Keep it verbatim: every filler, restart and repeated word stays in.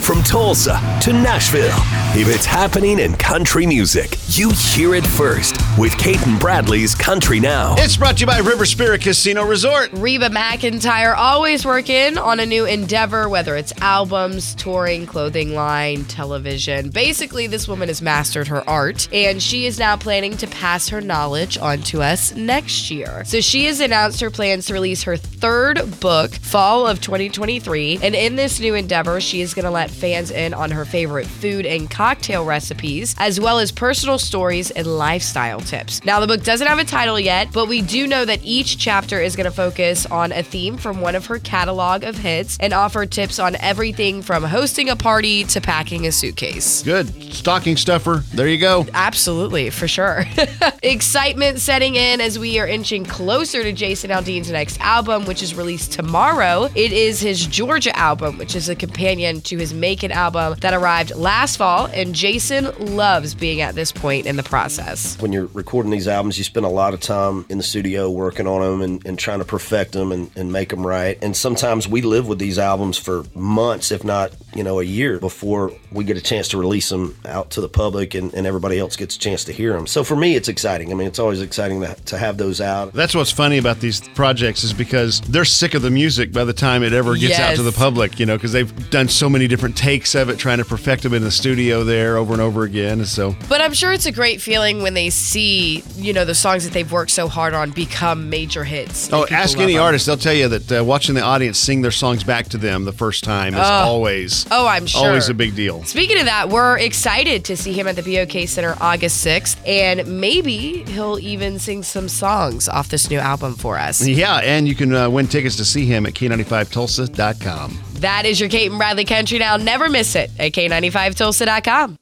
From Tulsa to Nashville, if it's happening in country music, you hear it first with Cait and Bradley's Country Now. It's brought to you by River Spirit Casino Resort. Reba McEntire, always working on a new endeavor, whether it's albums, touring, clothing line, television. Basically, this woman has mastered her art, and she is now planning to pass her knowledge on to us next year. So she has announced her plans to release her third book, fall of twenty twenty-three, and in this new endeavor, she is going to let fans in on her favorite food and cocktail recipes, as well as personal stories and lifestyle tips. Now, the book doesn't have a title yet, but we do know that each chapter is going to focus on a theme from one of her catalog of hits and offer tips on everything from hosting a party to packing a suitcase. Good. Stocking stuffer. There you go. Absolutely, for sure. Excitement setting in as we are inching closer to Jason Aldean's next album, which is released tomorrow. It is his Georgia album, which is a companion to his Make It album that arrived last fall, and Jason loves being at this point in the process. When you're recording these albums, you spend a lot of time in the studio working on them and, and trying to perfect them and, and make them right. And sometimes we live with these albums for months, if not, you know, a year before we get a chance to release them out to the public and, and everybody else gets a chance to hear them. So for me, it's exciting. I mean, it's always exciting to, to have those out. That's what's funny about these projects is because they're sick of the music by the time it ever gets yes. out to the public, you know, because they've done so many different takes of it, trying to perfect them in the studio there over and over again. So, but I'm sure it's a great feeling when they see, you know, the songs that they've worked so hard on become major hits. Oh, ask any artist, they'll tell you that uh, watching the audience sing their songs back to them the first time is oh. always, oh, I'm sure, always a big deal. Speaking of that, we're excited to see him at the B O K Center August sixth, and maybe he'll even sing some songs off this new album for us. Yeah, and you can uh, win tickets to see him at K ninety-five Tulsa dot com. That is your Cait and Bradley Country Now. Never miss it at K ninety-five Tulsa dot com.